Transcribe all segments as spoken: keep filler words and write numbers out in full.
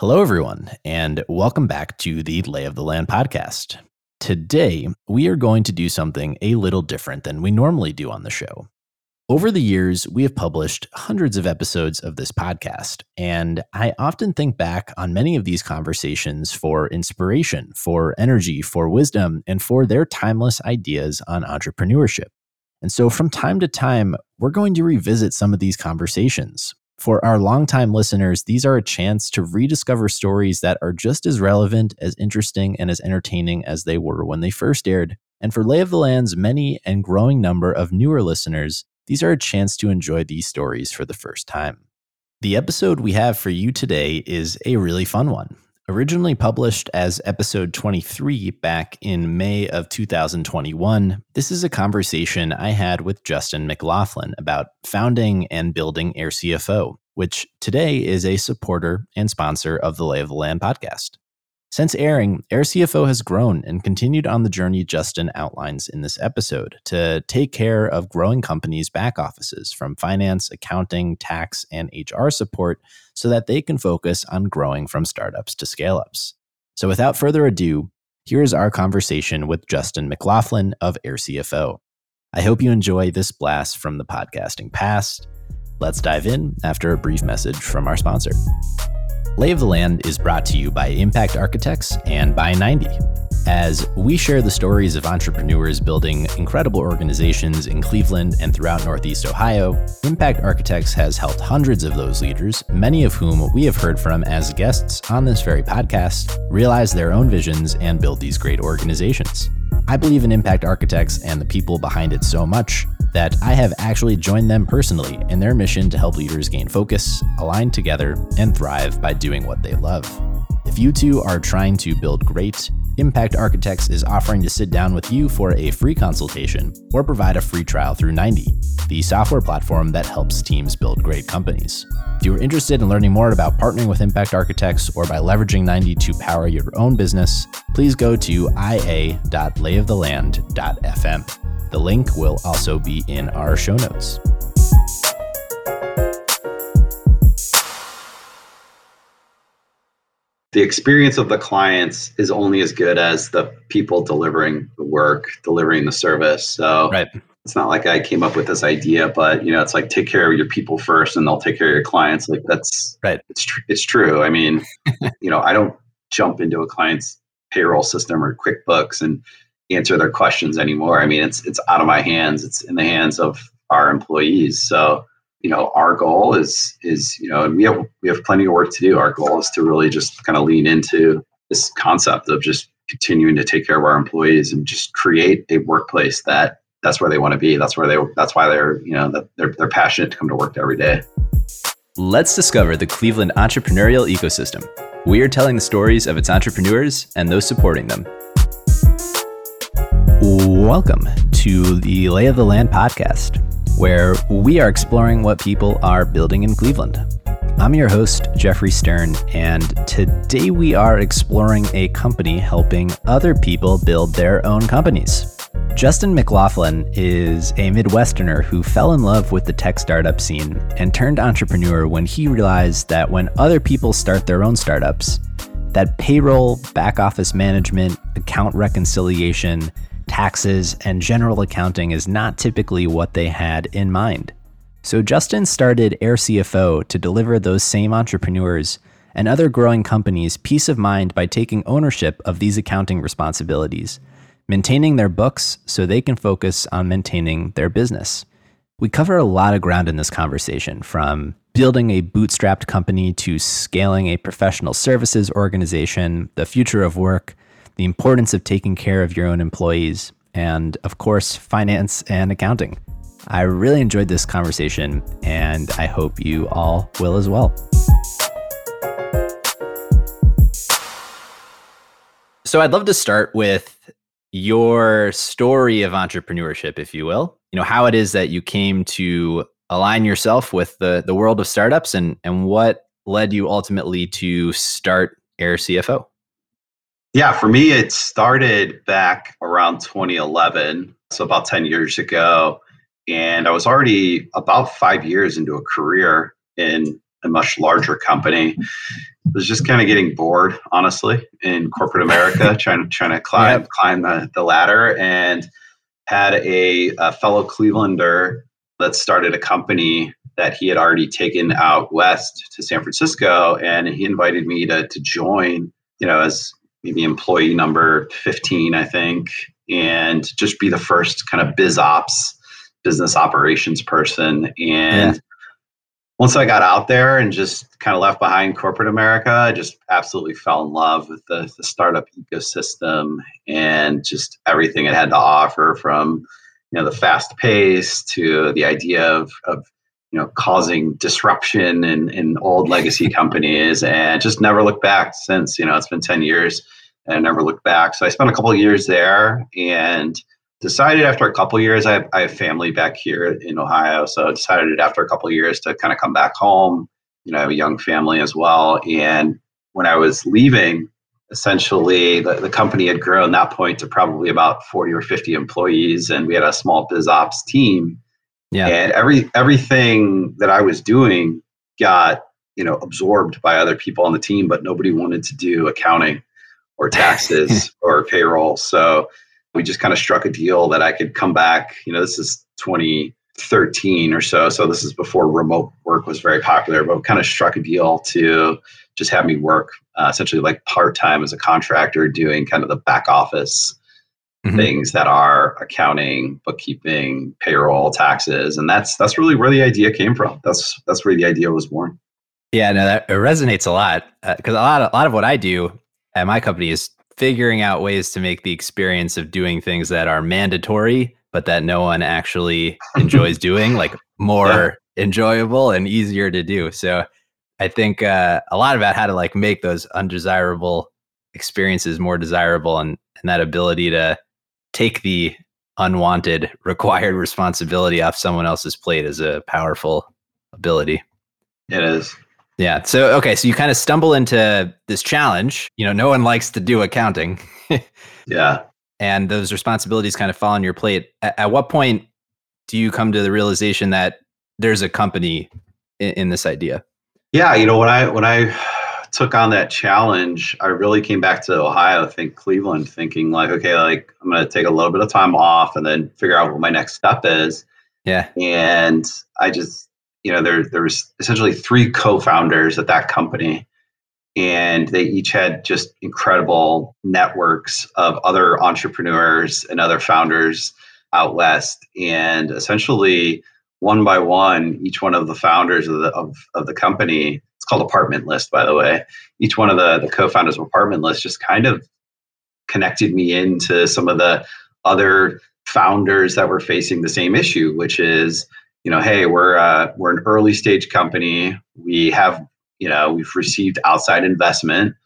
Hello, everyone, and welcome back to the Lay of the Land podcast. Today, we are going to do something a little different than we normally do on the show. Over the years, we have published hundreds of episodes of this podcast, and I often think back on many of these conversations for inspiration, for energy, for wisdom, and for their timeless ideas on entrepreneurship. And so from time to time, we're going to revisit some of these conversations. For our longtime listeners, these are a chance to rediscover stories that are just as relevant, as interesting, and as entertaining as they were when they first aired. And for Lay of the Land's many and growing number of newer listeners, these are a chance to enjoy these stories for the first time. The episode we have for you today is a really fun one. Originally published as episode twenty-three back in May of two thousand twenty-one, this is a conversation I had with Justin McLoughlin about founding and building airCFO, which today is a supporter and sponsor of the Lay of the Land podcast. Since airing, airCFO has grown and continued on the journey Justin outlines in this episode to take care of growing companies' back offices from finance, accounting, tax, and H R support so that they can focus on growing from startups to scale-ups. So without further ado, here is our conversation with Justin McLoughlin of airCFO. I hope you enjoy this blast from the podcasting past. Let's dive in after a brief message from our sponsor. Lay of the Land is brought to you by Impact Architects and by Ninety. As we share the stories of entrepreneurs building incredible organizations in Cleveland and throughout Northeast Ohio, Impact Architects has helped hundreds of those leaders, many of whom we have heard from as guests on this very podcast, realize their own visions and build these great organizations. I believe in Impact Architects and the people behind it so much that I have actually joined them personally in their mission to help leaders gain focus, align together, and thrive by doing what they love. If you too are trying to build great, Impact Architects is offering to sit down with you for a free consultation or provide a free trial through Ninety, the software platform that helps teams build great companies. If you are interested in learning more about partnering with Impact Architects or by leveraging Ninety to power your own business, please go to i a dot lay of the land dot f m. The link will also be in our show notes. The experience of the clients is only as good as the people delivering the work, delivering the service. So right. It's not like I came up with this idea, but you know, it's like take care of your people first, and they'll take care of your clients. Like that's right. It's tr- it's true. I mean, you know, I don't jump into a client's payroll system or QuickBooks and answer their questions anymore. I mean, it's it's out of my hands. It's in the hands of our employees. So you know, our goal is, is, you know, and we have, we have plenty of work to do. Our goal is to really just kind of lean into this concept of just continuing to take care of our employees and just create a workplace that that's where they want to be. That's where they, that's why they're, you know, that they're, they're passionate to come to work every day. Let's discover the Cleveland entrepreneurial ecosystem. We are telling the stories of its entrepreneurs and those supporting them. Welcome to the Lay of the Land podcast, where we are exploring what people are building in Cleveland. I'm your host, Jeffrey Stern, and today we are exploring a company helping other people build their own companies. Justin McLoughlin is a Midwesterner who fell in love with the tech startup scene and turned entrepreneur when he realized that when other people start their own startups, that payroll, back office management, account reconciliation, taxes, and general accounting is not typically what they had in mind. So Justin started airCFO to deliver those same entrepreneurs and other growing companies peace of mind by taking ownership of these accounting responsibilities, maintaining their books so they can focus on maintaining their business. We cover a lot of ground in this conversation, from building a bootstrapped company to scaling a professional services organization, the future of work, the importance of taking care of your own employees, and of course, finance and accounting. I really enjoyed this conversation, and I hope you all will as well. So I'd love to start with your story of entrepreneurship, if you will. You know, how it is that you came to align yourself with the, the world of startups, and, and what led you ultimately to start airCFO. Yeah, for me, it started back around twenty eleven, so about ten years ago. And I was already about five years into a career in a much larger company. was just kind of getting bored, honestly, in corporate America, trying to trying to climb yep. climb the, the ladder, and had a, a fellow Clevelander that started a company that he had already taken out west to San Francisco, and he invited me to to join, you know, as maybe employee number fifteen, I think, and just be the first kind of biz ops, business operations person. And yeah. once I got out there and just kind of left behind corporate America, I just absolutely fell in love with the, the startup ecosystem and just everything it had to offer, from, you know, the fast pace to the idea of, of you know, causing disruption in, in old legacy companies, and just never looked back since. You know, it's been ten years and I never looked back. So I spent a couple of years there and decided after a couple of years, I have, I have family back here in Ohio. So I decided after a couple of years to kind of come back home. You know, I have a young family as well. And when I was leaving, essentially the, the company had grown at that point to probably about forty or fifty employees. And we had a small biz ops team. Yeah. And every everything that I was doing got, you know, absorbed by other people on the team, but nobody wanted to do accounting or taxes or payroll. So we just kind of struck a deal that I could come back. You know, this is twenty thirteen or so. So this is before remote work was very popular, but we kind of struck a deal to just have me work uh, essentially like part-time as a contractor, doing kind of the back office Mm-hmm. things that are accounting, bookkeeping, payroll, taxes. And that's that's really where the idea came from. That's that's where the idea was born. Yeah, no, that it resonates a lot, because uh, a lot of, a lot of what I do at my company is figuring out ways to make the experience of doing things that are mandatory, but that no one actually enjoys doing, like more yeah. enjoyable and easier to do. So I think uh, a lot about how to like make those undesirable experiences more desirable, and and that ability to take the unwanted required responsibility off someone else's plate is a powerful ability. It is. Yeah. So, okay. So you kind of stumble into this challenge, you know, no one likes to do accounting. yeah. And those responsibilities kind of fall on your plate. At, at what point do you come to the realization that there's a company in, in this idea? Yeah. You know, when I, when I, took on that challenge, I really came back to Ohio, I think Cleveland, thinking like, okay, like I'm going to take a little bit of time off and then figure out what my next step is. Yeah. And I just, you know, there, there was essentially three co-founders at that company, and they each had just incredible networks of other entrepreneurs and other founders out West. And essentially one by one, each one of the founders of the, of, of the company, it's called Apartment List, by the way. Each one of the, the co-founders of Apartment List just kind of connected me into some of the other founders that were facing the same issue, which is, you know, hey, we're uh, we're an early stage company. We have, you know, we've received outside investment.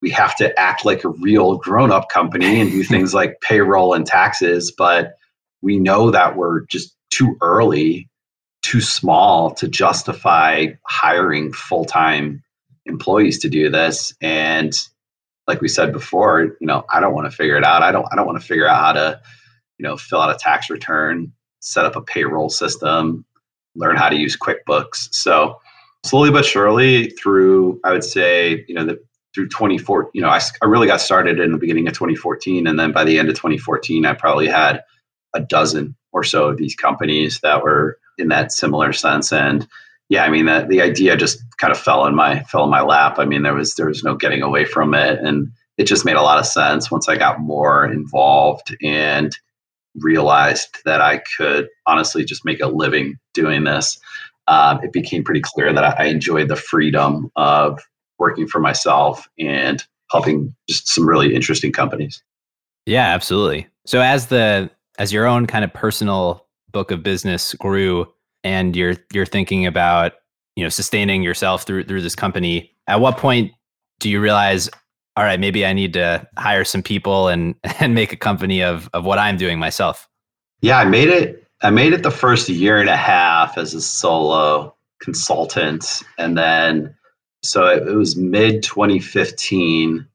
We have to act like a real grown-up company and do things like payroll and taxes, but we know that we're just too early, too small to justify hiring full-time employees to do this. And like we said before, you know, I don't want to figure it out. I don't, I don't want to figure out how to, you know, fill out a tax return, set up a payroll system, learn how to use QuickBooks. So slowly but surely through, I would say, you know, the, through twenty fourteen, you know, I, I really got started in the beginning of twenty fourteen. And then by the end of twenty fourteen, I probably had a dozen or so of these companies that were in that similar sense. And yeah, I mean, that the idea just kind of fell in my, fell in my lap. I mean, there was, there was no getting away from it, and it just made a lot of sense once I got more involved and realized that I could honestly just make a living doing this. Um, it became pretty clear that I enjoyed the freedom of working for myself and helping just some really interesting companies. Yeah, absolutely. So as the, as your own kind of personal book of business grew, and you're you're thinking about, you know, sustaining yourself through through this company, at what point do you realize, all right, maybe I need to hire some people and and make a company of of what I'm doing myself? Yeah, I made it. I made it the first year and a half as a solo consultant, and then so it, it was mid twenty fifteen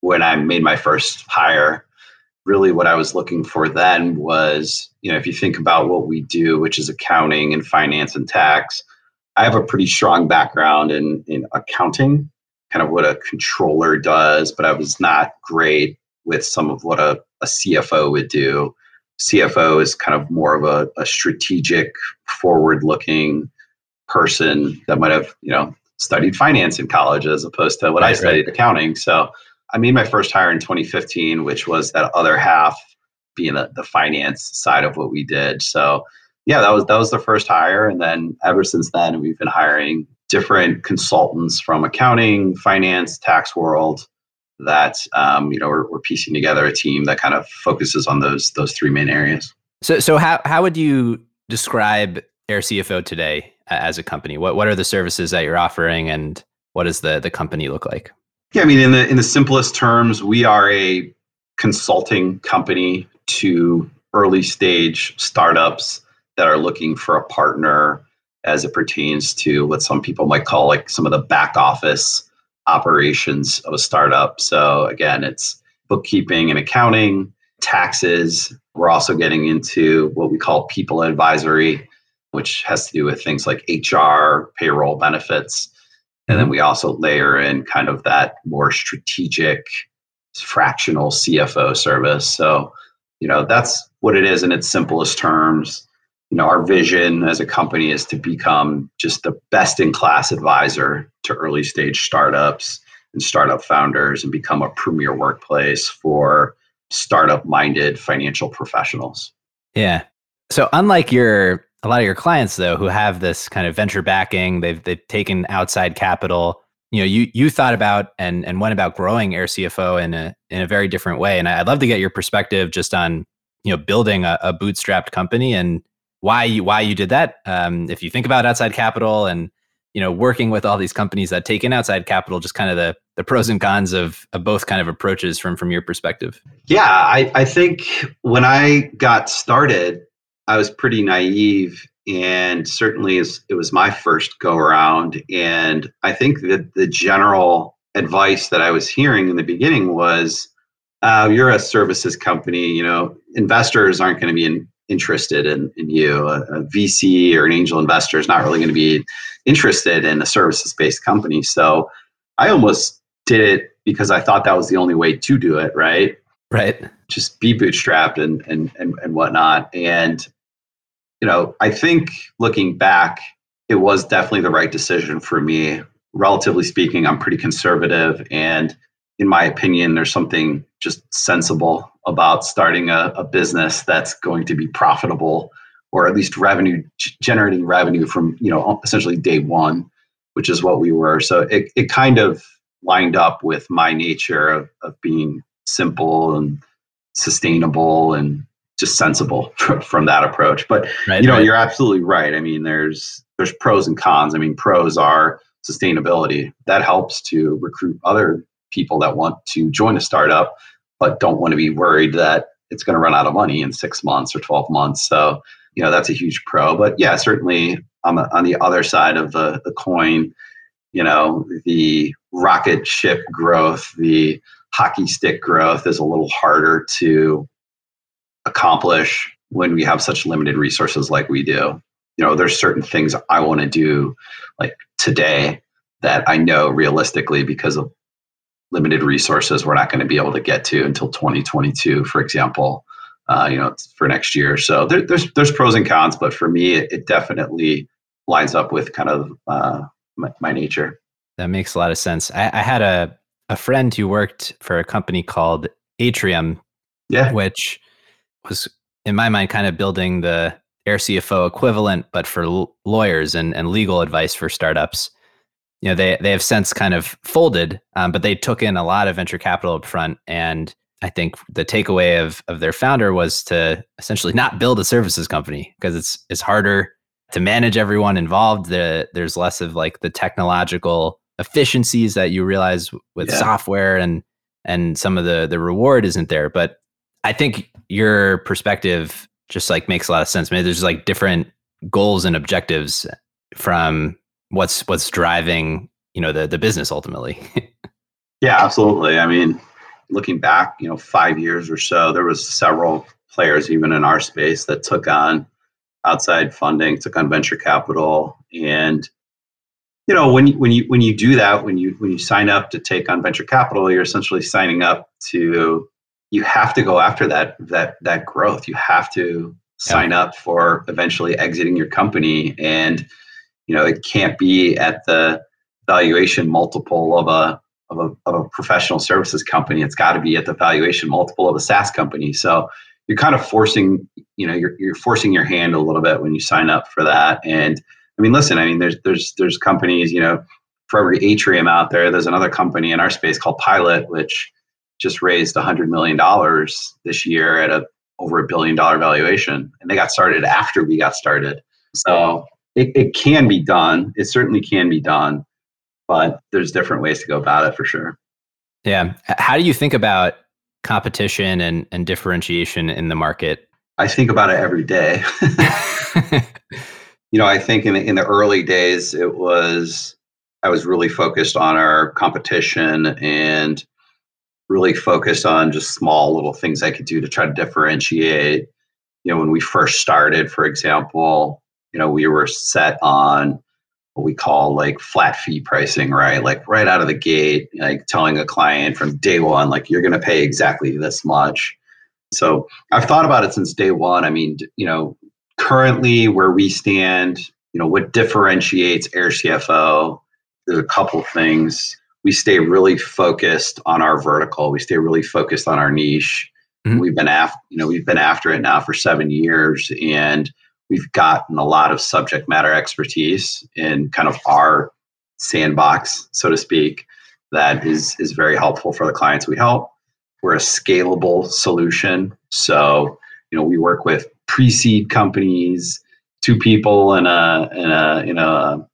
when I made my first hire. Really what I was looking for then was, you know, if you think about what we do, which is accounting and finance and tax, I have a pretty strong background in, in accounting kind of what a controller does, but I was not great with some of what a, a C F O would do. C F O is kind of more of a, a strategic, forward-looking person that might have, you know, studied finance in college as opposed to what right, I studied, right. accounting. So I made my first hire in twenty fifteen, which was that other half being the, the finance side of what we did. So yeah, that was that was the first hire. And then ever since then, we've been hiring different consultants from accounting, finance, tax world that, um, you know, we're, we're piecing together a team that kind of focuses on those those three main areas. So so how, how would you describe airCFO today as a company? What what are the services that you're offering and what does the, the company look like? Yeah, I mean, in the in the simplest terms, we are a consulting company to early stage startups that are looking for a partner as it pertains to what some people might call like some of the back office operations of a startup. So again, it's bookkeeping and accounting, taxes. We're also getting into what we call people advisory, which has to do with things like H R, payroll, benefits. And then we also layer in kind of that more strategic fractional C F O service. So, you know, that's what it is in its simplest terms. You know, our vision as a company is to become just the best in class advisor to early stage startups and startup founders and become a premier workplace for startup minded financial professionals. Yeah. So unlike your a lot of your clients though, who have this kind of venture backing, they've they've taken outside capital, you know, you you thought about and and went about growing airCFO in a in a very different way. And I'd love to get your perspective just on, you know, building a, a bootstrapped company and why you why you did that. Um, if you think about outside capital and, you know, working with all these companies that take in outside capital, just kind of the the pros and cons of, of both kind of approaches from from your perspective. Yeah, I, I think when I got started, I was pretty naive, and certainly it was my first go around. And I think that the general advice that I was hearing in the beginning was, uh, you're a services company, you know, investors aren't going to be in interested in, in you. A, a V C or an angel investor is not really going to be interested in a services-based company. So I almost did it because I thought that was the only way to do it, right? Right. Just be bootstrapped and and and, and whatnot. And, you know, I think looking back, it was definitely the right decision for me. Relatively speaking, I'm pretty conservative. And in my opinion, there's something just sensible about starting a, a business that's going to be profitable, or at least revenue generating revenue from, you know, essentially day one, which is what we were. So it it kind of lined up with my nature of, of being simple and sustainable and just sensible from that approach. But right, you know, right. You're absolutely right. I mean, there's there's pros and cons. I mean, pros are sustainability. That helps to recruit other people that want to join a startup but don't want to be worried that it's going to run out of money in six months or twelve months. So, you know, that's a huge pro. But yeah, certainly on the, on the other side of the, the coin, you know, the rocket ship growth, the hockey stick growth is a little harder to accomplish when we have such limited resources like we do. You know, there's certain things I want to do like today that I know realistically because of limited resources we're not going to be able to get to until twenty twenty-two, for example, uh, you know, for next year. So there, there's there's pros and cons, but for me, it, it definitely lines up with kind of uh, my, my nature. That makes a lot of sense. I, I had a a friend who worked for a company called Atrium, yeah, which was in my mind kind of building the airCFO equivalent, but for l- lawyers and, and legal advice for startups. You know, they they have since kind of folded, um, but they took in a lot of venture capital up front. And I think the takeaway of of their founder was to essentially not build a services company because it's it's harder to manage everyone involved. The, there's less of like the technological efficiencies that you realize with yeah. software and and some of the the reward isn't there. But I think your perspective just like makes a lot of sense. I mean, there's like different goals and objectives from what's what's driving, you know, the the business ultimately. Yeah, absolutely. I mean, looking back, you know, five years or so, there was several players even in our space that took on outside funding, took on venture capital. And, you know, when you, when you, when you do that, when you, when you sign up to take on venture capital, you're essentially signing up to, you have to go after that, that, that growth. You have to sign yeah. up for eventually exiting your company. And, you know, it can't be at the valuation multiple of a, of a, of a professional services company. It's got to be at the valuation multiple of a SaaS company. So you're kind of forcing, you know, you're, you're forcing your hand a little bit when you sign up for that. And I mean, listen, I mean, there's, there's, there's companies, you know, for every Atrium out there, there's another company in our space called Pilot, which just raised a hundred million dollars this year at a over a billion dollar valuation. And they got started after we got started. So it, it can be done. It certainly can be done, but there's different ways to go about it for sure. Yeah. How do you think about competition and, and differentiation in the market? I think about it every day. You know, I think in the, in the early days, it was, I was really focused on our competition and really focused on just small little things I could do to try to differentiate. You know, when we first started, for example, you know, we were set on what we call like flat fee pricing, right? Like right out of the gate, like telling a client from day one, like you're going to pay exactly this much. So I've thought about it since day one. I mean, you know, currently where we stand, you know, what differentiates airCFO, there's a couple things. We stay really focused on our vertical. We stay really focused on our niche. Mm-hmm. We've been after, you know, we've been after it now for seven years and we've gotten a lot of subject matter expertise in kind of our sandbox, so to speak, that is, is very helpful for the clients we help. We're a scalable solution. So, you know, we work with pre-seed companies, two people and a, and a, you know,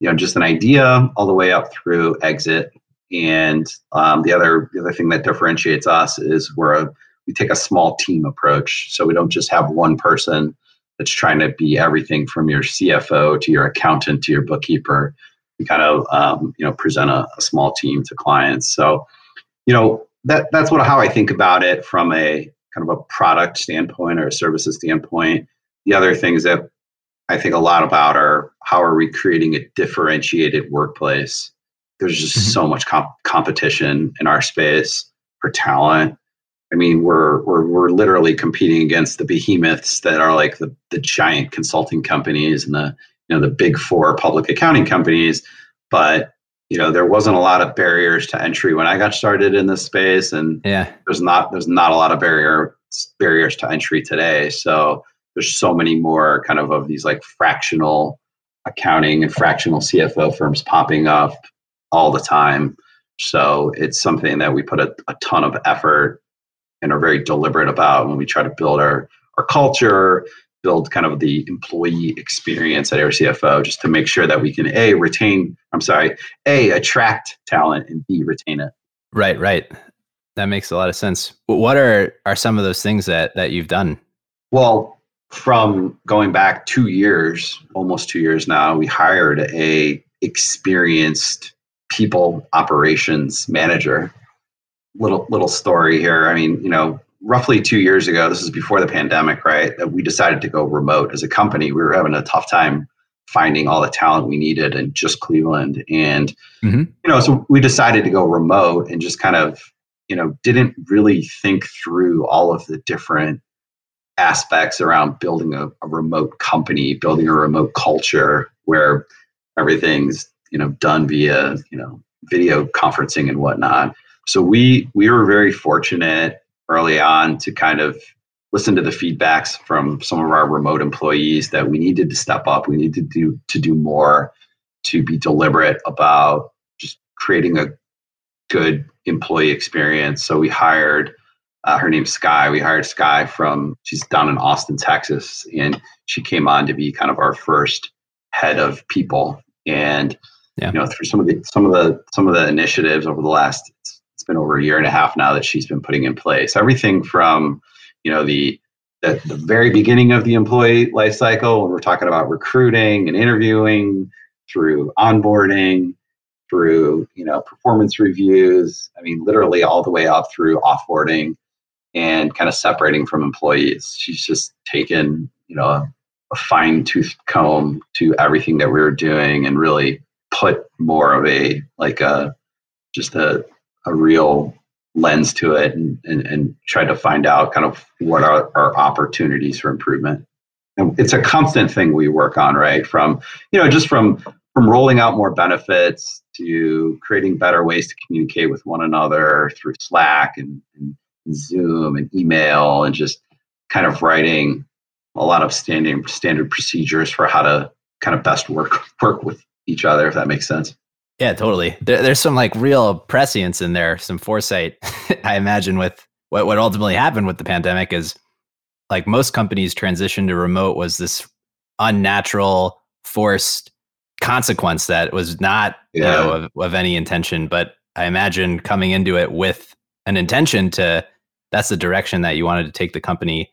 you know, just an idea all the way up through exit. And um, the other, the other thing that differentiates us is we're a, we take a small team approach. So we don't just have one person that's trying to be everything from your C F O to your accountant to your bookkeeper. We kind of, um, you know, present a, a small team to clients. So, you know, that that's what, how I think about it from a kind of a product standpoint or a services standpoint. The other things that I think a lot about are how are we creating a differentiated workplace? There's just mm-hmm. so much comp- competition in our space for talent. I mean, we're we're we're literally competing against the behemoths that are like the, the giant consulting companies and the, you know, the big four public accounting companies. But you know, there wasn't a lot of barriers to entry when I got started in this space, and yeah. there's not there's not a lot of barrier barriers to entry today. So there's so many more kind of of these like fractional accounting and fractional C F O firms popping up all the time. So it's something that we put a, a ton of effort and are very deliberate about when we try to build our, our culture, build kind of the employee experience at airCFO, just to make sure that we can A, retain, I'm sorry, A, attract talent and B, retain it. Right, right. That makes a lot of sense. What are, are some of those things that, that you've done? Well, from going back two years, almost two years now, we hired a experienced people operations manager. Little little story here. I mean, you know, roughly two years ago, this is before the pandemic, right? That we decided to go remote as a company. We were having a tough time finding all the talent we needed in just Cleveland. And, mm-hmm. you know, so we decided to go remote and just kind of, you know, didn't really think through all of the different aspects around building a, a remote company, building a remote culture where everything's, you know, done via, you know, video conferencing and whatnot. So we we were very fortunate early on to kind of listen to the feedbacks from some of our remote employees that we needed to step up. We needed to do, to do more, to be deliberate about just creating a good employee experience. So we hired, uh, her name's Sky. We hired Sky from, she's down in Austin, Texas, and she came on to be kind of our first head of people. And, yeah. you know, through some of the, some of the, some of the initiatives over the last, it's been over a year and a half now that she's been putting in place. Everything from, you know, the the, the very beginning of the employee life cycle, when we're talking about recruiting and interviewing, through onboarding, through, you know, performance reviews. I mean, literally all the way up through offboarding and kind of separating from employees. She's just taken, you know, a, a fine-tooth comb to everything that we were doing and really put more of a, like a, just a, a real lens to it and, and, and try to find out kind of what are our opportunities for improvement. And it's a constant thing we work on, right? From, you know, just from, from rolling out more benefits to creating better ways to communicate with one another through Slack and, and Zoom and email, and just kind of writing a lot of standing standard procedures for how to kind of best work work with each other, if that makes sense. Yeah, totally. There, there's some like real prescience in there, some foresight, I imagine, with what, what ultimately happened with the pandemic is like most companies transition to remote was this unnatural, forced consequence that was not yeah. you know, of, of any intention. But I imagine coming into it with an intention to, that's the direction that you wanted to take the company.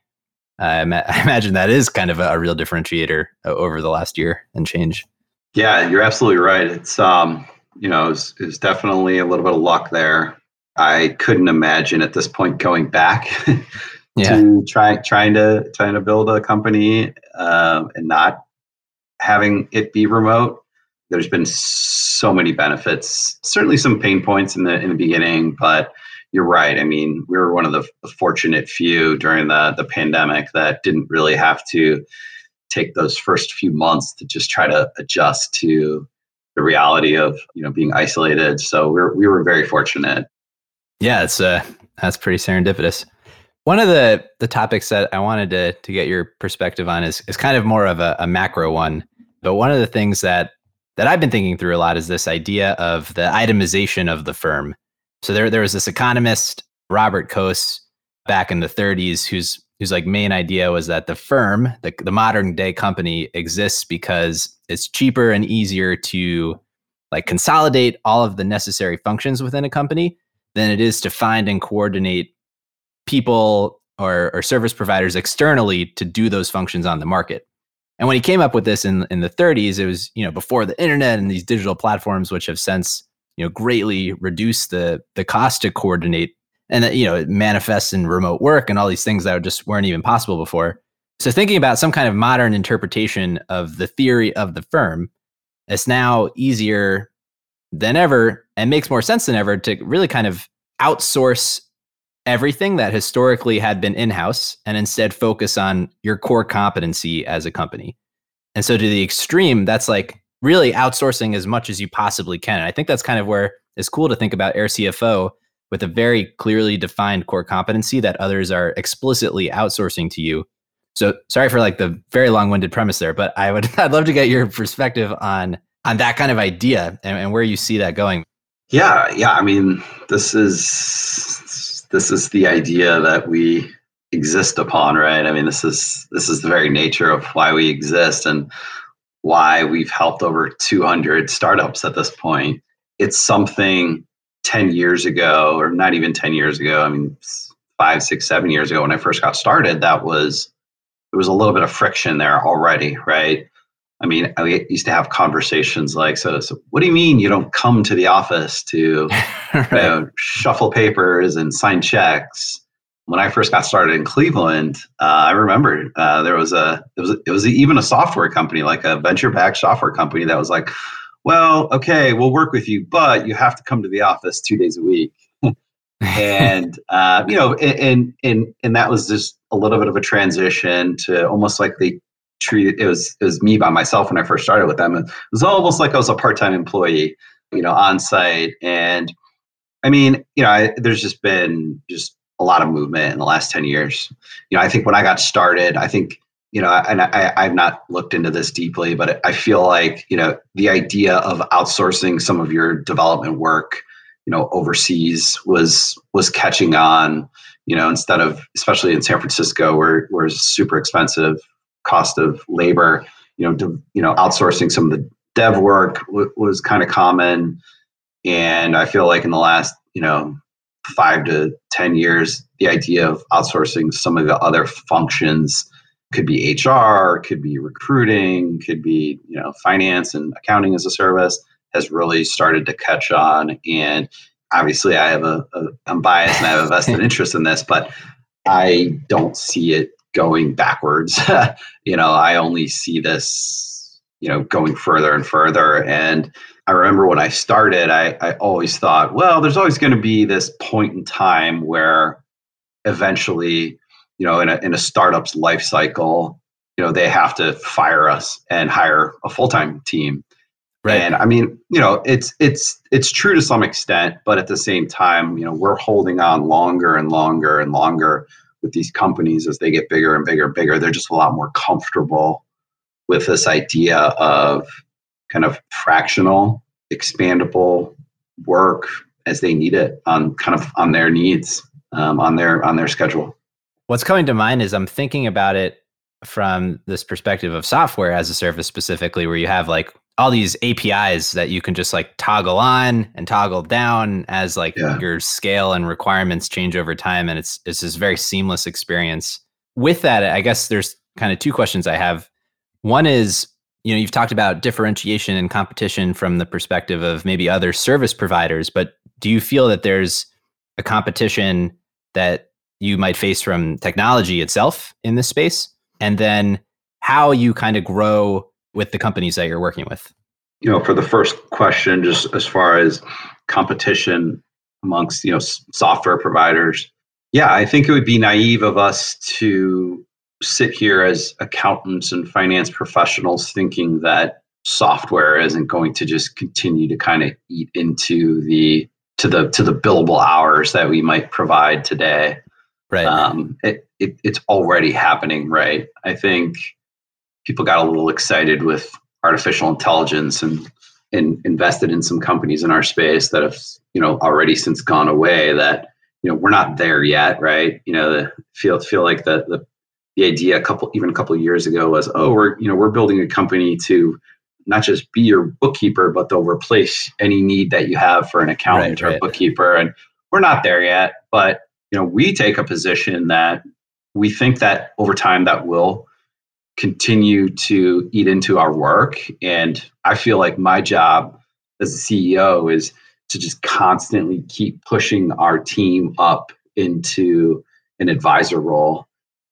Uh, I imagine that is kind of a, a real differentiator over the last year and change. Yeah, you're absolutely right. It's, um, you know, it's it definitely a little bit of luck there. I couldn't imagine at this point going back yeah. to try, trying to trying to build a company um, and not having it be remote. There's been so many benefits, certainly some pain points in the in the beginning, but you're right. I mean, we were one of the fortunate few during the, the pandemic that didn't really have to take those first few months to just try to adjust to the reality of, you know, being isolated. So we we were very fortunate. Yeah, it's uh, that's pretty serendipitous. One of the the topics that I wanted to to get your perspective on is is kind of more of a, a macro one. But one of the things that that I've been thinking through a lot is this idea of the itemization of the firm. So there there was this economist, Robert Coase, back in the thirties, who's whose like main idea was that the firm, the, the modern day company, exists because it's cheaper and easier to like consolidate all of the necessary functions within a company than it is to find and coordinate people or, or service providers externally to do those functions on the market. And when he came up with this in, in the thirties, it was, you know, before the internet and these digital platforms, which have since, you know, greatly reduced the the cost to coordinate. And that, you know, it manifests in remote work and all these things that just weren't even possible before. So thinking about some kind of modern interpretation of the theory of the firm, it's now easier than ever and makes more sense than ever to really kind of outsource everything that historically had been in-house and instead focus on your core competency as a company. And so to the extreme, that's like really outsourcing as much as you possibly can. And I think that's kind of where it's cool to think about airCFO, with a very clearly defined core competency that others are explicitly outsourcing to you. So sorry for like the very long-winded premise there, but I would, I'd love to get your perspective on, on that kind of idea and, and where you see that going. Yeah. Yeah. I mean, this is, this is the idea that we exist upon, right? I mean, this is, this is the very nature of why we exist and why we've helped over two hundred startups at this point. It's something ten years ago, or not even ten years ago, I mean, five, six, seven years ago when I first got started, that was, there was a little bit of friction there already, right? I mean, I used to have conversations like, so, so what do you mean you don't come to the office to right. you know, shuffle papers and sign checks? When I first got started in Cleveland, uh, I remember uh, there was a, it was, it was even a software company, like a venture-backed software company that was like, well, okay, we'll work with you, but you have to come to the office two days a week. and, uh, you know, and, and, and that was just a little bit of a transition to almost like they treated, it was, it was me by myself when I first started with them. It was almost like I was a part-time employee, you know, on site. And I mean, you know, I, there's just been just a lot of movement in the last ten years. You know, I think when I got started, I think You know, and I, I've not looked into this deeply, but I feel like, you know, the idea of outsourcing some of your development work, you know, overseas was was catching on, you know, instead of, especially in San Francisco, where where it's super expensive cost of labor, you know, to, you know, outsourcing some of the dev work w- was kind of common. And I feel like in the last, you know, five to ten years, the idea of outsourcing some of the other functions, could be H R, could be recruiting, could be, you know, finance and accounting as a service, has really started to catch on. And obviously I have a, a I'm biased and I have a vested interest in this, but I don't see it going backwards. You know, I only see this you know, going further and further. And I remember when I started, I, I always thought, well, there's always going to be this point in time where eventually, you know, in a, in a startup's life cycle, you know, they have to fire us and hire a full-time team. Right. And I mean, you know, it's, it's, it's true to some extent, but at the same time, you know, we're holding on longer and longer and longer with these companies as they get bigger and bigger and bigger. They're just a lot more comfortable with this idea of kind of fractional, expandable work as they need it on kind of on their needs, um, on their, on their schedule. What's coming to mind is I'm thinking about it from this perspective of software as a service specifically, where you have like all these A P Is that you can just like toggle on and toggle down as like yeah. your scale and requirements change over time. And it's, it's this very seamless experience. With that, I guess there's kind of two questions I have. One is, you know, you've talked about differentiation and competition from the perspective of maybe other service providers, but do you feel that there's a competition that you might face from technology itself in this space? And then how you kind of grow with the companies that you're working with? You know, for the first question, just as far as competition amongst, you know, s- software providers, yeah, I think it would be naive of us to sit here as accountants and finance professionals thinking that software isn't going to just continue to kind of eat into the to the to the billable hours that we might provide today. Right. Um, it, it it's already happening, right? I think people got a little excited with artificial intelligence and and invested in some companies in our space that have, you know, already since gone away. That, you know, we're not there yet, right? You know, the feel feel like the the The idea a couple, even a couple of years ago was, oh, we're, you know, we're building a company to not just be your bookkeeper, but they'll replace any need that you have for an accountant right, or right. a bookkeeper. And we're not there yet, but, you know, we take a position that we think that over time that will continue to eat into our work. And I feel like my job as a C E O is to just constantly keep pushing our team up into an advisor role.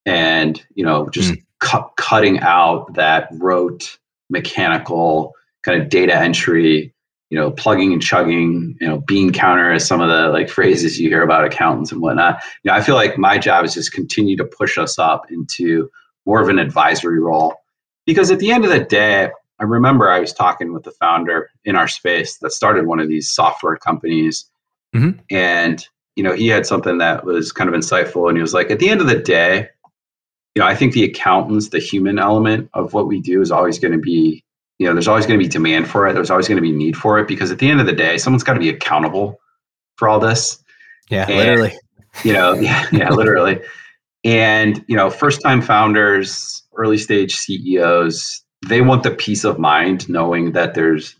And, you know, just mm. cu- cutting out that rote mechanical kind of data entry, you know, plugging and chugging, you know, bean counter is some of the like phrases you hear about accountants and whatnot. You know, I feel like my job is just continue to push us up into more of an advisory role. Because at the end of the day, I remember I was talking with the founder in our space that started one of these software companies. Mm-hmm. And, you know, he had something that was kind of insightful. And he was like, at the end of the day, you know, I think the accountants, the human element of what we do is always going to be, you know, there's always going to be demand for it. There's always going to be need for it, because at the end of the day, someone's got to be accountable for all this. Yeah, and, literally. You know, yeah, yeah, literally. And, you know, first-time founders, early-stage C E Os, they want the peace of mind knowing that there's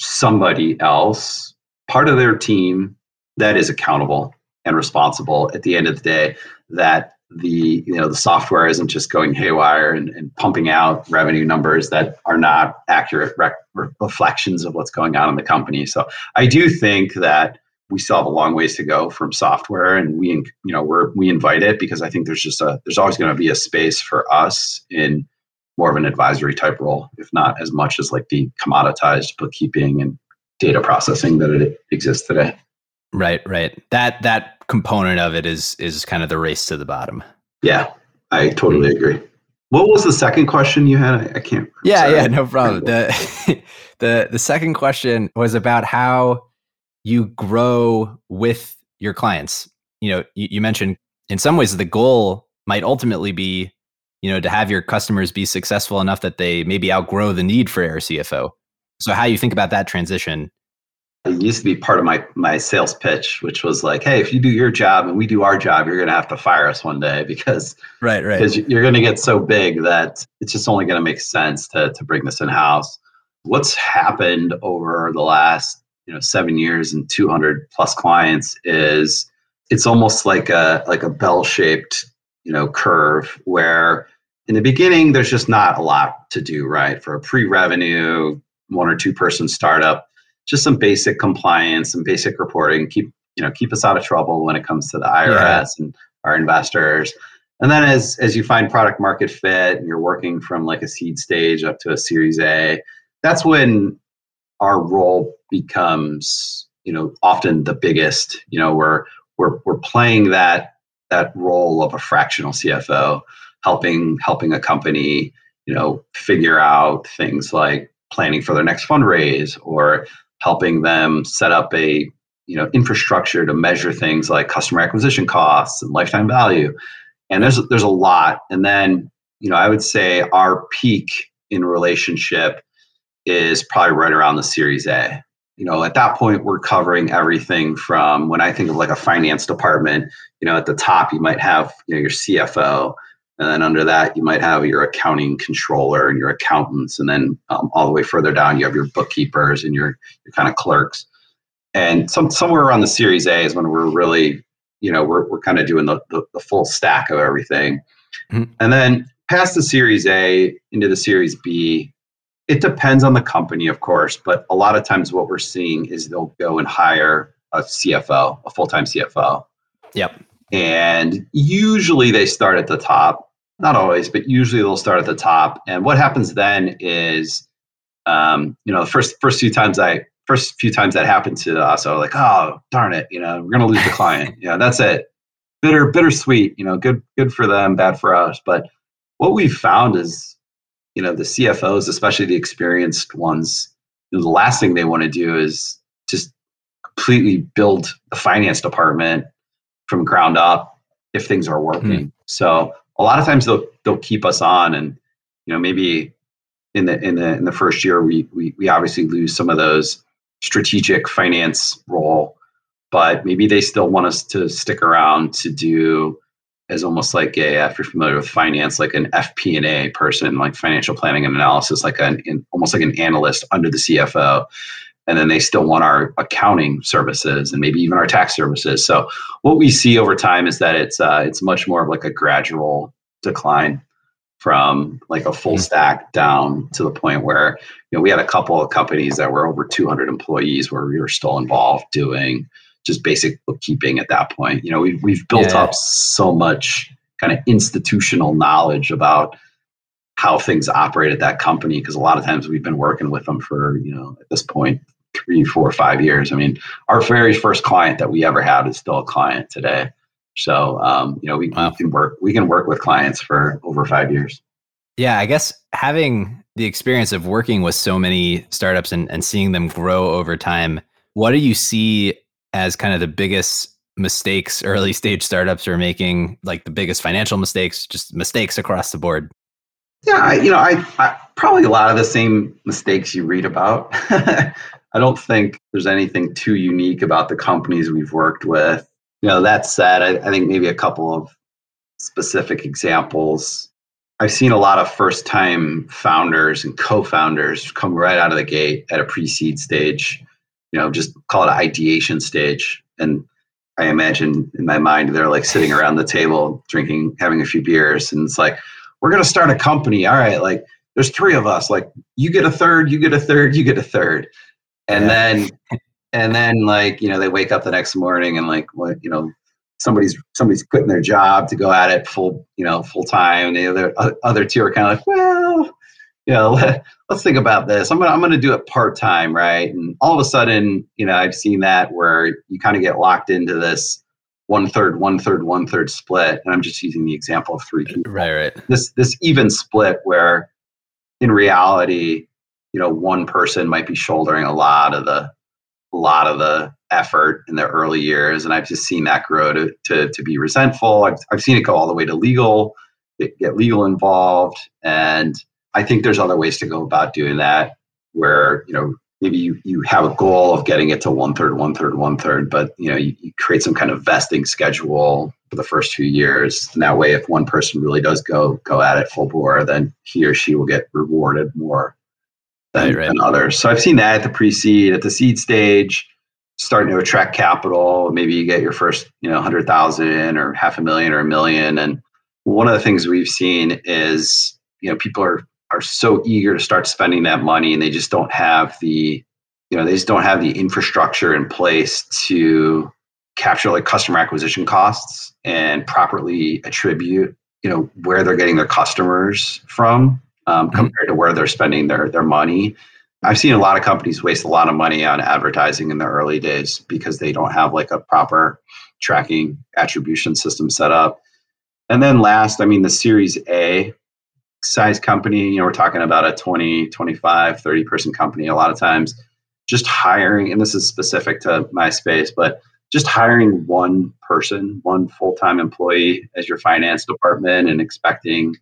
somebody else, part of their team, that is accountable and responsible at the end of the day, that the, you know, the software isn't just going haywire and, and pumping out revenue numbers that are not accurate rec- reflections of what's going on in the company. So I do think that we still have a long ways to go from software, and we, you know, we're, we invite it, because I think there's just a, there's always going to be a space for us in more of an advisory type role, if not as much as like the commoditized bookkeeping and data processing that it exists today. Right, right. That that component of it is is kind of the race to the bottom. Yeah, I totally agree. What was the second question you had? I can't. Yeah, sorry. yeah, no problem. The the the second question was about how you grow with your clients. You know, you, you mentioned in some ways the goal might ultimately be, you know, to have your customers be successful enough that they maybe outgrow the need for airCFO. So how you think about that transition? It used to be part of my, my sales pitch, which was like, hey, if you do your job and we do our job, you're going to have to fire us one day, because right, right. because you're going to get so big that it's just only going to make sense to to bring this in-house. What's happened over the last, you know, seven years and two hundred plus clients is it's almost like a like a bell-shaped, you know, curve, where in the beginning, there's just not a lot to do, right? For a pre-revenue, one or two person startup, just some basic compliance and basic reporting, keep, you know, keep us out of trouble when it comes to the I R S yeah. and our investors. And then as, as you find product market fit and you're working from like a seed stage up to a Series A, that's when our role becomes, you know, often the biggest. You know, we're we're we're playing that that role of a fractional C F O, helping helping a company, you know, figure out things like planning for their next fundraise, or helping them set up a, you know, infrastructure to measure things like customer acquisition costs and lifetime value. And there's there's a lot. And then, you know, I would say our peak in relationship is probably right around the Series A. You know, at that point, we're covering everything from, when I think of like a finance department, you know, at the top, you might have, you know, your C F O. And then under that, you might have your accounting controller and your accountants. And then um, all the way further down, you have your bookkeepers and your, your kind of clerks. And some, somewhere around the Series A is when we're really, you know, we're we're kind of doing the, the, the full stack of everything. Mm-hmm. And then past the Series A into the Series B, it depends on the company, of course, but a lot of times what we're seeing is they'll go and hire a C F O, a full-time C F O. Yep. And usually they start at the top, not always, but usually they'll start at the top. And what happens then is, um, you know, the first first few times I first few times that happened to us, I was like, oh, darn it, you know, we're gonna lose the client. Yeah, that's it. Bitter, bittersweet. You know, good, good for them, bad for us. But what we've found is, you know, the C F Os, especially the experienced ones, you know, the last thing they want to do is just completely build the finance department from ground up if things are working. Mm-hmm. So a lot of times they'll they'll keep us on, and you know, maybe in the in the in the first year we we we obviously lose some of those strategic finance role, but maybe they still want us to stick around to do, as almost like a, if you're familiar with finance, like an F P and A person, like financial planning and analysis, like an in, almost like an analyst under the C F O. And then they still want our accounting services and maybe even our tax services. So what we see over time is that it's uh, it's much more of like a gradual decline from like a full stack down to the point where, you know, we had a couple of companies that were over two hundred employees where we were still involved doing just basic bookkeeping at that point. You know, we've, we've built yeah. up so much kind of institutional knowledge about how things operate at that company, because a lot of times we've been working with them for, you know, at this point, three, four, five years. I mean, our very first client that we ever had is still a client today. So, um, you know, we, wow. we can work, we can work with clients for over five years. Yeah, I guess having the experience of working with so many startups and, and seeing them grow over time, what do you see as kind of the biggest mistakes early stage startups are making, like the biggest financial mistakes, just mistakes across the board? Yeah, I, you know, I, I probably a lot of the same mistakes you read about. I don't think there's anything too unique about the companies we've worked with. You know, that said, I, I think maybe a couple of specific examples. I've seen a lot of first-time founders and co-founders come right out of the gate at a pre-seed stage. You know, just call it an ideation stage. And I imagine in my mind, they're like sitting around the table, drinking, having a few beers. And it's like, we're going to start a company. All right. Like there's three of us, like you get a third, you get a third, you get a third. And yeah. then, and then like, you know, they wake up the next morning and like, what, you know, somebody's, somebody's quitting their job to go at it full, you know, full time. And the other, other two are kind of like, well, you know, let, let's think about this. I'm gonna I'm gonna do it part time, right? And all of a sudden, you know, I've seen that where you kind of get locked into this one third, one third, one third split. And I'm just using the example of three people. Right, right. This this even split where, in reality, you know, one person might be shouldering a lot of the a lot of the effort in the early years, and I've just seen that grow to to to be resentful. I've I've seen it go all the way to legal, get legal involved, and I think there's other ways to go about doing that where, you know, maybe you, you have a goal of getting it to one third, one third, one third, but, you know, you, you create some kind of vesting schedule for the first few years. And that way, if one person really does go go at it full bore, then he or she will get rewarded more than, right, right. than others. So I've seen that at the pre-seed, at the seed stage, starting to attract capital. Maybe you get your first, you know, one hundred thousand or half a million or a million. And one of the things we've seen is, you know, people are, are so eager to start spending that money, and they just don't have the, you know, they just don't have the infrastructure in place to capture like customer acquisition costs and properly attribute you know, where they're getting their customers from um, mm-hmm. compared to where they're spending their their money. I've seen a lot of companies waste a lot of money on advertising in the early days because they don't have like a proper tracking attribution system set up. And then last, I mean, the Series A size company, you know, we're talking about a twenty, twenty-five, thirty person company. A lot of times just hiring, and this is specific to my space, but just hiring one person, one full-time employee as your finance department and expecting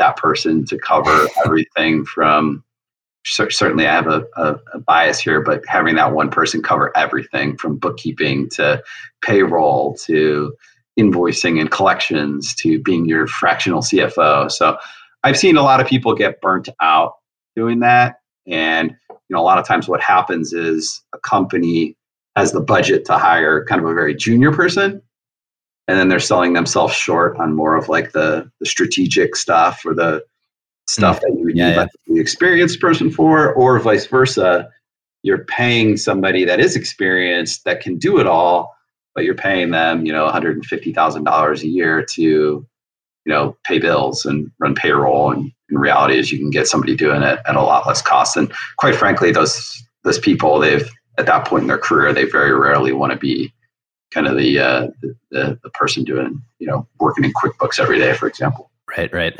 that person to cover everything from, certainly I have a, a, a bias here, but having that one person cover everything from bookkeeping to payroll to invoicing and collections to being your fractional C F O. So I've seen a lot of people get burnt out doing that. And you know, a lot of times what happens is a company has the budget to hire kind of a very junior person, and then they're selling themselves short on more of like the, the strategic stuff or the stuff that you would yeah, need yeah. like the experienced person for, or vice versa. You're paying somebody that is experienced that can do it all, but you're paying them, you know, one hundred fifty thousand dollars a year to, you know, pay bills and run payroll. And in reality is you can get somebody doing it at a lot less cost. And quite frankly, those those people, they've at that point in their career, they very rarely want to be kind of the uh, the, the person doing, you know, working in QuickBooks every day, for example. Right, right.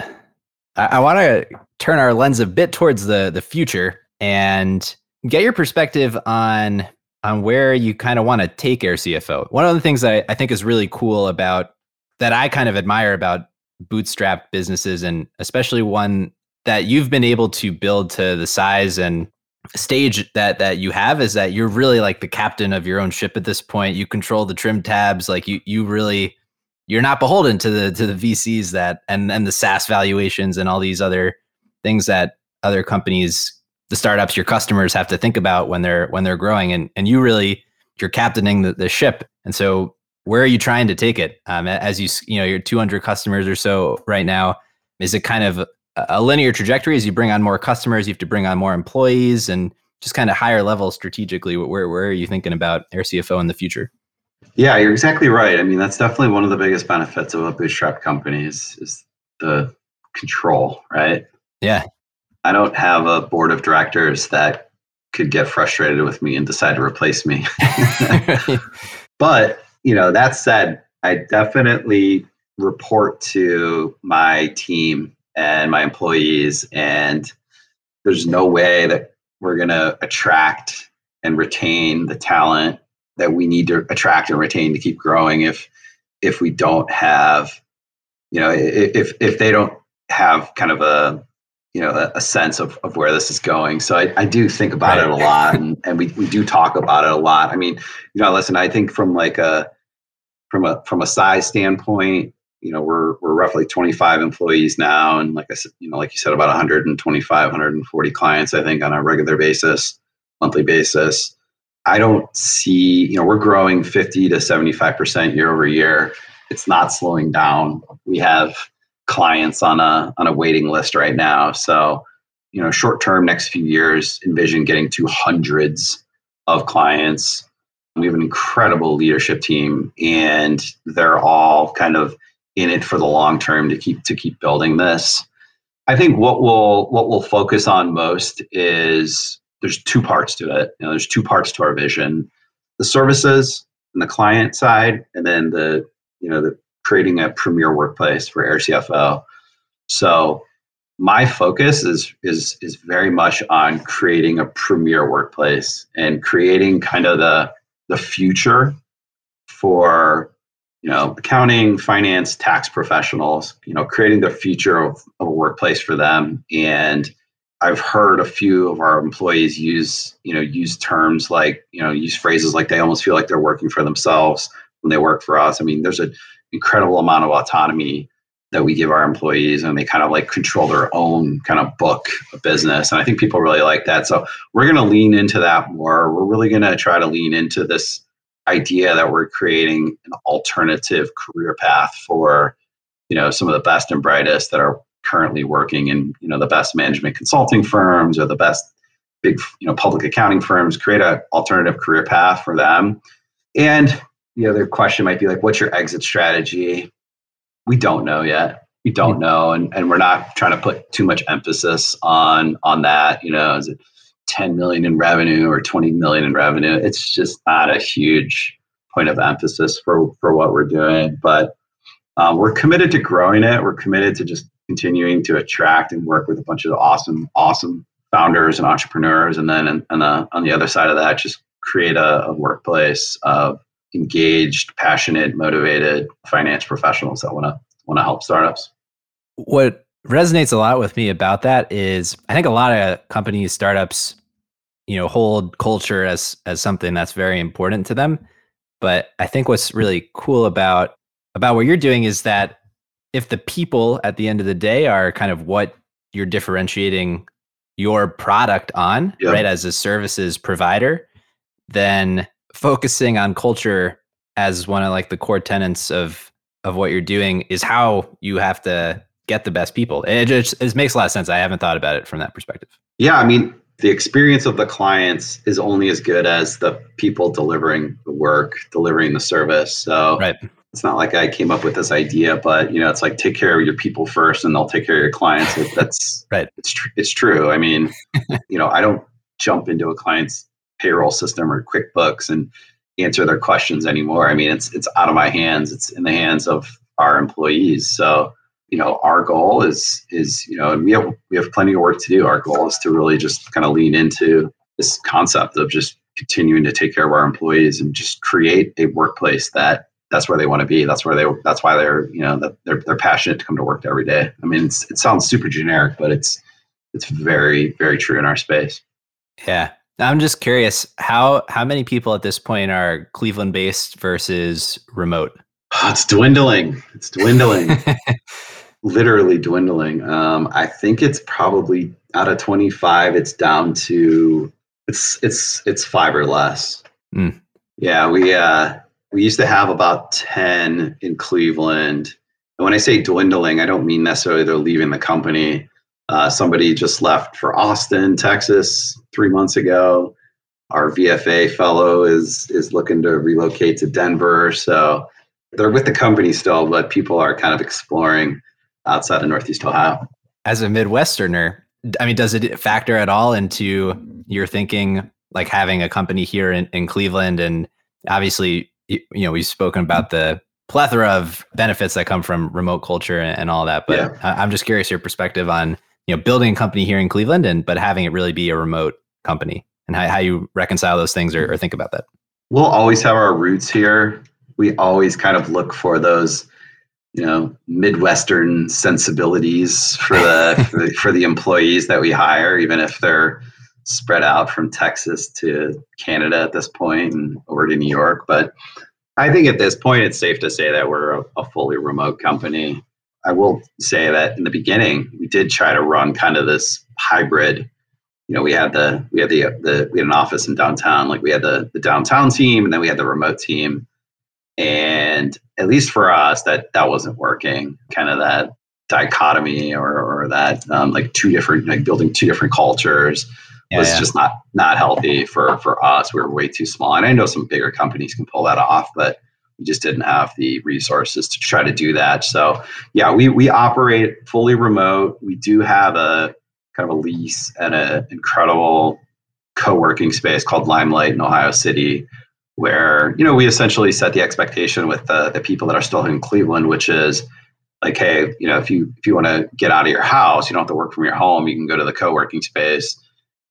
I want to turn our lens a bit towards the the future and get your perspective on on where you kind of want to take airCFO. One of the things I, I think is really cool about that I kind of admire about bootstrapped businesses, and especially one that you've been able to build to the size and stage that that you have, is that you're really like the captain of your own ship at this point. You control the trim tabs, like you you really. You're not beholden to the to the V Cs that and, and the SaaS valuations and all these other things that other companies, the startups, your customers have to think about when they're when they're growing. And and you really you're captaining the, the ship. And so where are you trying to take it? Um, as you you know, your two hundred customers or so right now, is it kind of a linear trajectory? As you bring on more customers, you have to bring on more employees, and just kind of higher level strategically. Where where are you thinking about airCFO in the future? Yeah, you're exactly right. I mean, that's definitely one of the biggest benefits of a bootstrap company is, is the control, right? Yeah. I don't have a board of directors that could get frustrated with me and decide to replace me. But, you know, that said, I definitely report to my team and my employees, and there's no way that we're going to attract and retain the talent that we need to attract and retain to keep growing if if we don't have, you know, if if they don't have kind of a, you know, a sense of, of where this is going. So I, I do think about right. it a lot, and, and we, we do talk about it a lot. I mean, you know, listen, I think from like a from a from a size standpoint, you know, we're we're roughly twenty-five employees now, and like I said, you know, like you said, about one hundred twenty-five, one hundred forty clients, I think, on a regular basis, monthly basis. I don't see, you know, we're growing fifty to seventy-five percent year over year. It's not slowing down. We have clients on a on a waiting list right now. So, you know, short term, next few years, envision getting to hundreds of clients. We have an incredible leadership team, and they're all kind of in it for the long term to keep to keep building this. I think what we'll what we'll focus on most is, there's two parts to it. You know, there's two parts to our vision: the services and the client side, and then the, you know, the creating a premier workplace for airCFO. So my focus is is is very much on creating a premier workplace and creating kind of the the future for, you know, accounting, finance, tax professionals. You know, creating the future of, of a workplace for them. And I've heard a few of our employees use, you know, use terms like, you know, use phrases like they almost feel like they're working for themselves when they work for us. I mean, there's an incredible amount of autonomy that we give our employees, and they kind of like control their own kind of book of business. And I think people really like that. So we're going to lean into that more. We're really going to try to lean into this idea that we're creating an alternative career path for, you know, some of the best and brightest that are currently working in, you know, the best management consulting firms or the best big, you know, public accounting firms. Create an alternative career path for them. And the other question might be like, what's your exit strategy? We don't know yet. We don't know, and, and we're not trying to put too much emphasis on on that. You know, is it ten million in revenue or twenty million in revenue? It's just not a huge point of emphasis for, for what we're doing. But um, we're committed to growing it. We're committed to just continuing to attract and work with a bunch of awesome, awesome founders and entrepreneurs. And then on, on, the, on the other side of that, just create a, a workplace of engaged, passionate, motivated finance professionals that want to want to help startups. What resonates a lot with me about that is I think a lot of companies, startups, you know, hold culture as as something that's very important to them. But I think what's really cool about about what you're doing is that if the people at the end of the day are kind of what you're differentiating your product on, yep. right, as a services provider, then focusing on culture as one of like the core tenets of of what you're doing is how you have to get the best people. It just it makes a lot of sense. I haven't thought about it from that perspective. Yeah, I mean, the experience of the clients is only as good as the people delivering the work, delivering the service. So right. It's not like I came up with this idea, but you know, it's like take care of your people first, and they'll take care of your clients. That's right. It's tr- it's true. I mean, you know, I don't jump into a client's payroll system or QuickBooks and answer their questions anymore. I mean, it's it's out of my hands. It's in the hands of our employees. So, you know, our goal is is, you know, and we have we have plenty of work to do. Our goal is to really just kind of lean into this concept of just continuing to take care of our employees and just create a workplace that that's where they want to be. That's where they that's why they're, you know, that they're they're passionate to come to work every day. I mean, it's, it sounds super generic, but it's it's very, very true in our space. Yeah. I'm just curious, how how many people at this point are Cleveland-based versus remote? Oh, it's dwindling. It's dwindling. Literally dwindling. Um, I think it's probably out of twenty-five, it's down to it's it's it's five or less. Mm. Yeah, we uh, we used to have about ten in Cleveland. And when I say dwindling, I don't mean necessarily they're leaving the company. Uh, somebody just left for Austin, Texas, three months ago. Our V F A fellow is is looking to relocate to Denver. So they're with the company still, but people are kind of exploring outside of Northeast Ohio. As a Midwesterner, I mean, does it factor at all into your thinking, like having a company here in, in Cleveland? And obviously, you know, we've spoken about the plethora of benefits that come from remote culture and, and all that. But yeah. I'm just curious your perspective on, you know, building a company here in Cleveland and but having it really be a remote company and how, how you reconcile those things or, or think about that. We'll always have our roots here. We always kind of look for those, you know, Midwestern sensibilities for the, for, the for the employees that we hire, even if they're spread out from Texas to Canada at this point and over to New York. But I think at this point, it's safe to say that we're a, a fully remote company. I will say that in the beginning, we did try to run kind of this hybrid. You know, we had the we had the the we had an office in downtown. Like we had the the downtown team, and then we had the remote team. And at least for us, that that wasn't working. Kind of that dichotomy, or or that um, like two different like building two different cultures yeah, was yeah. just not not healthy for for us. We were way too small, and I know some bigger companies can pull that off, but we just didn't have the resources to try to do that. So yeah, we we operate fully remote. We do have a kind of a lease at an incredible co-working space called Limelight in Ohio City, where, you know, we essentially set the expectation with the, the people that are still in Cleveland, which is like, hey, you know, if you if you want to get out of your house, you don't have to work from your home. You can go to the co-working space.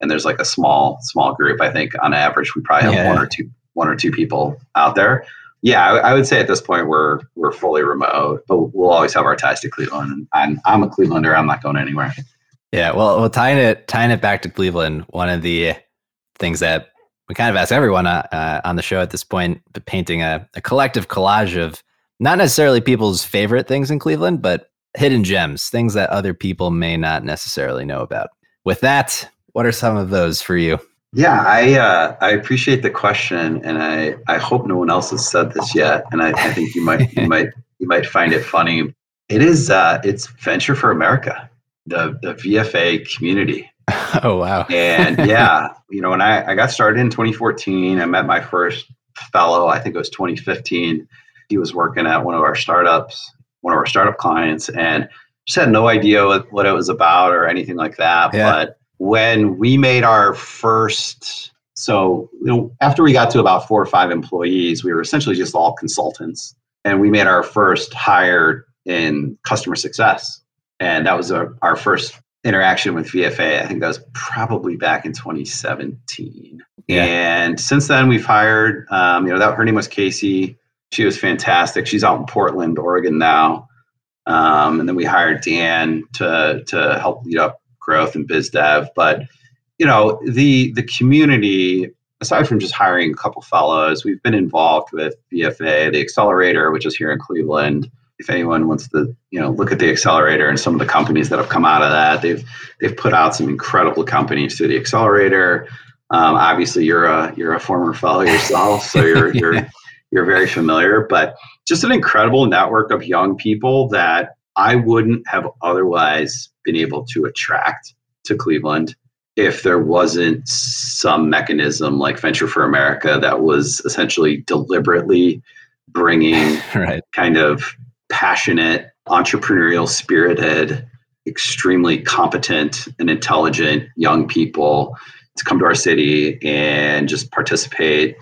And there's like a small, small group. I think on average, we probably have yeah. one or two one or two people out there. Yeah, I would say at this point we're we're fully remote, but we'll always have our ties to Cleveland. I'm I'm a Clevelander. I'm not going anywhere. Yeah, well, well, tying it tying it back to Cleveland, one of the things that we kind of ask everyone uh, on the show at this point, but painting a, a collective collage of not necessarily people's favorite things in Cleveland, but hidden gems, things that other people may not necessarily know about. With that, what are some of those for you? Yeah, I uh, I appreciate the question, and I, I hope no one else has said this yet. And I, I think you might you might you might find it funny. It is uh, it's Venture for America, the the V F A community. Oh wow! And yeah, you know, when I, I got started in twenty fourteen, I met my first fellow. I think it was twenty fifteen. He was working at one of our startups, one of our startup clients, and just had no idea what, what it was about or anything like that. Yeah. But when we made our first, so you know, after we got to about four or five employees, we were essentially just all consultants, and we made our first hire in customer success. And that was our, our first interaction with V F A. I think that was probably back in twenty seventeen. Yeah. And since then we've hired, um, you know, that her name was Casey. She was fantastic. She's out in Portland, Oregon now. Um, and then we hired Dan to to help lead up growth and biz dev. But, you know, the the community, aside from just hiring a couple fellows, we've been involved with V F A, the accelerator, which is here in Cleveland. If anyone wants to, you know, look at the accelerator and some of the companies that have come out of that, they've they've put out some incredible companies through the accelerator. Um, obviously, you're a you're a former fellow yourself, so you're yeah. you're you're very familiar. But just an incredible network of young people that I wouldn't have otherwise been able to attract to Cleveland if there wasn't some mechanism like Venture for America that was essentially deliberately bringing right. kind of passionate, entrepreneurial spirited, extremely competent and intelligent young people to come to our city and just participate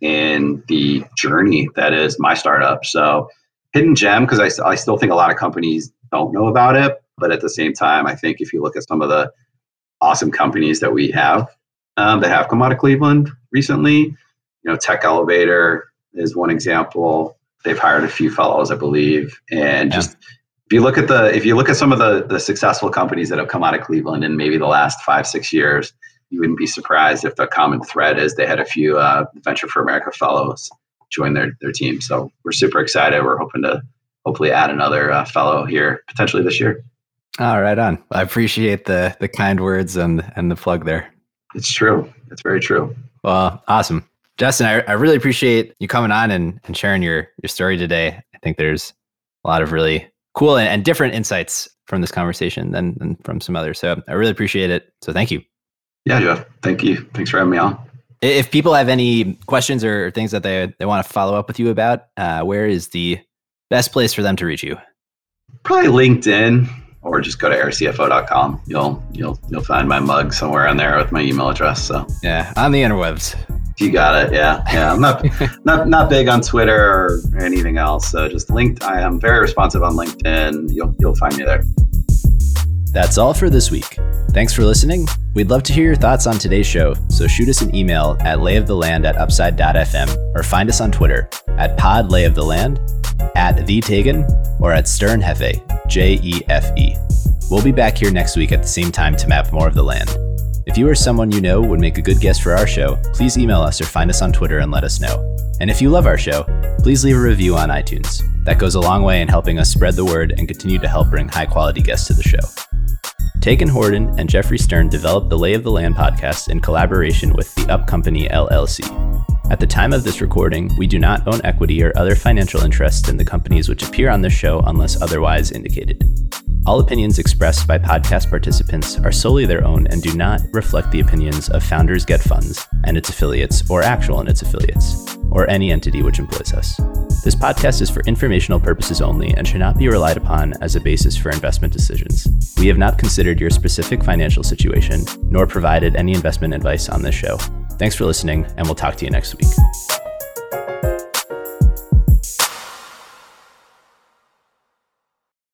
in the journey that is my startup. So hidden gem, because I, I still think a lot of companies don't know about it. But at the same time, I think if you look at some of the awesome companies that we have um, that have come out of Cleveland recently, you know, Tech Elevator is one example. They've hired a few fellows, I believe. And just if you look at the if you look at some of the, the successful companies that have come out of Cleveland in maybe the last five, six years, you wouldn't be surprised if the common thread is they had a few uh, Venture for America fellows join their, their team. So we're super excited. We're hoping to hopefully add another uh, fellow here potentially this year. Oh, right on. I appreciate the the kind words and, and the plug there. It's true. It's very true. Well, awesome. Justin, I, I really appreciate you coming on and, and sharing your, your story today. I think there's a lot of really cool and, and different insights from this conversation than, than from some others. So I really appreciate it. So thank you. Yeah, Jeff. Thank you. Thanks for having me on. If people have any questions or things that they, they want to follow up with you about, uh, where is the best place for them to reach you? Probably LinkedIn. Or just go to air C F O dot com. You'll you'll you'll find my mug somewhere on there with my email address. So yeah, on the interwebs. You got it. Yeah, yeah. I'm not not not big on Twitter or anything else. So just LinkedIn. I am very responsive on LinkedIn. You'll you'll find me there. That's all for this week. Thanks for listening. We'd love to hear your thoughts on today's show, so shoot us an email at lay of the land at upside dot f m or find us on Twitter at pod lay of the land, at TheTagen, or at Stern Jefe, J E F E. We'll be back here next week at the same time to map more of the land. If you or someone you know would make a good guest for our show, please email us or find us on Twitter and let us know. And if you love our show, please leave a review on iTunes. That goes a long way in helping us spread the word and continue to help bring high-quality guests to the show. Tegan Horden and Jeffrey Stern developed the Lay of the Land podcast in collaboration with The Up Company, L L C. At the time of this recording, we do not own equity or other financial interests in the companies which appear on this show unless otherwise indicated. All opinions expressed by podcast participants are solely their own and do not reflect the opinions of Founders Get Funds and its affiliates, or Actual and its affiliates, or any entity which employs us. This podcast is for informational purposes only and should not be relied upon as a basis for investment decisions. We have not considered your specific financial situation, nor provided any investment advice on this show. Thanks for listening, and we'll talk to you next week.